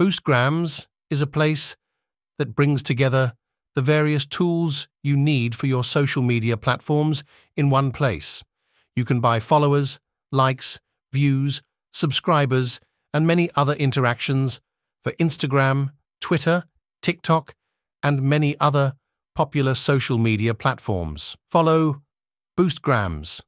BoostGrams is a place that brings together the various tools you need for your social media platforms in one place. You can buy followers, likes, views, subscribers, and many other interactions for Instagram, Twitter, TikTok, and many other popular social media platforms. Follow BoostGrams.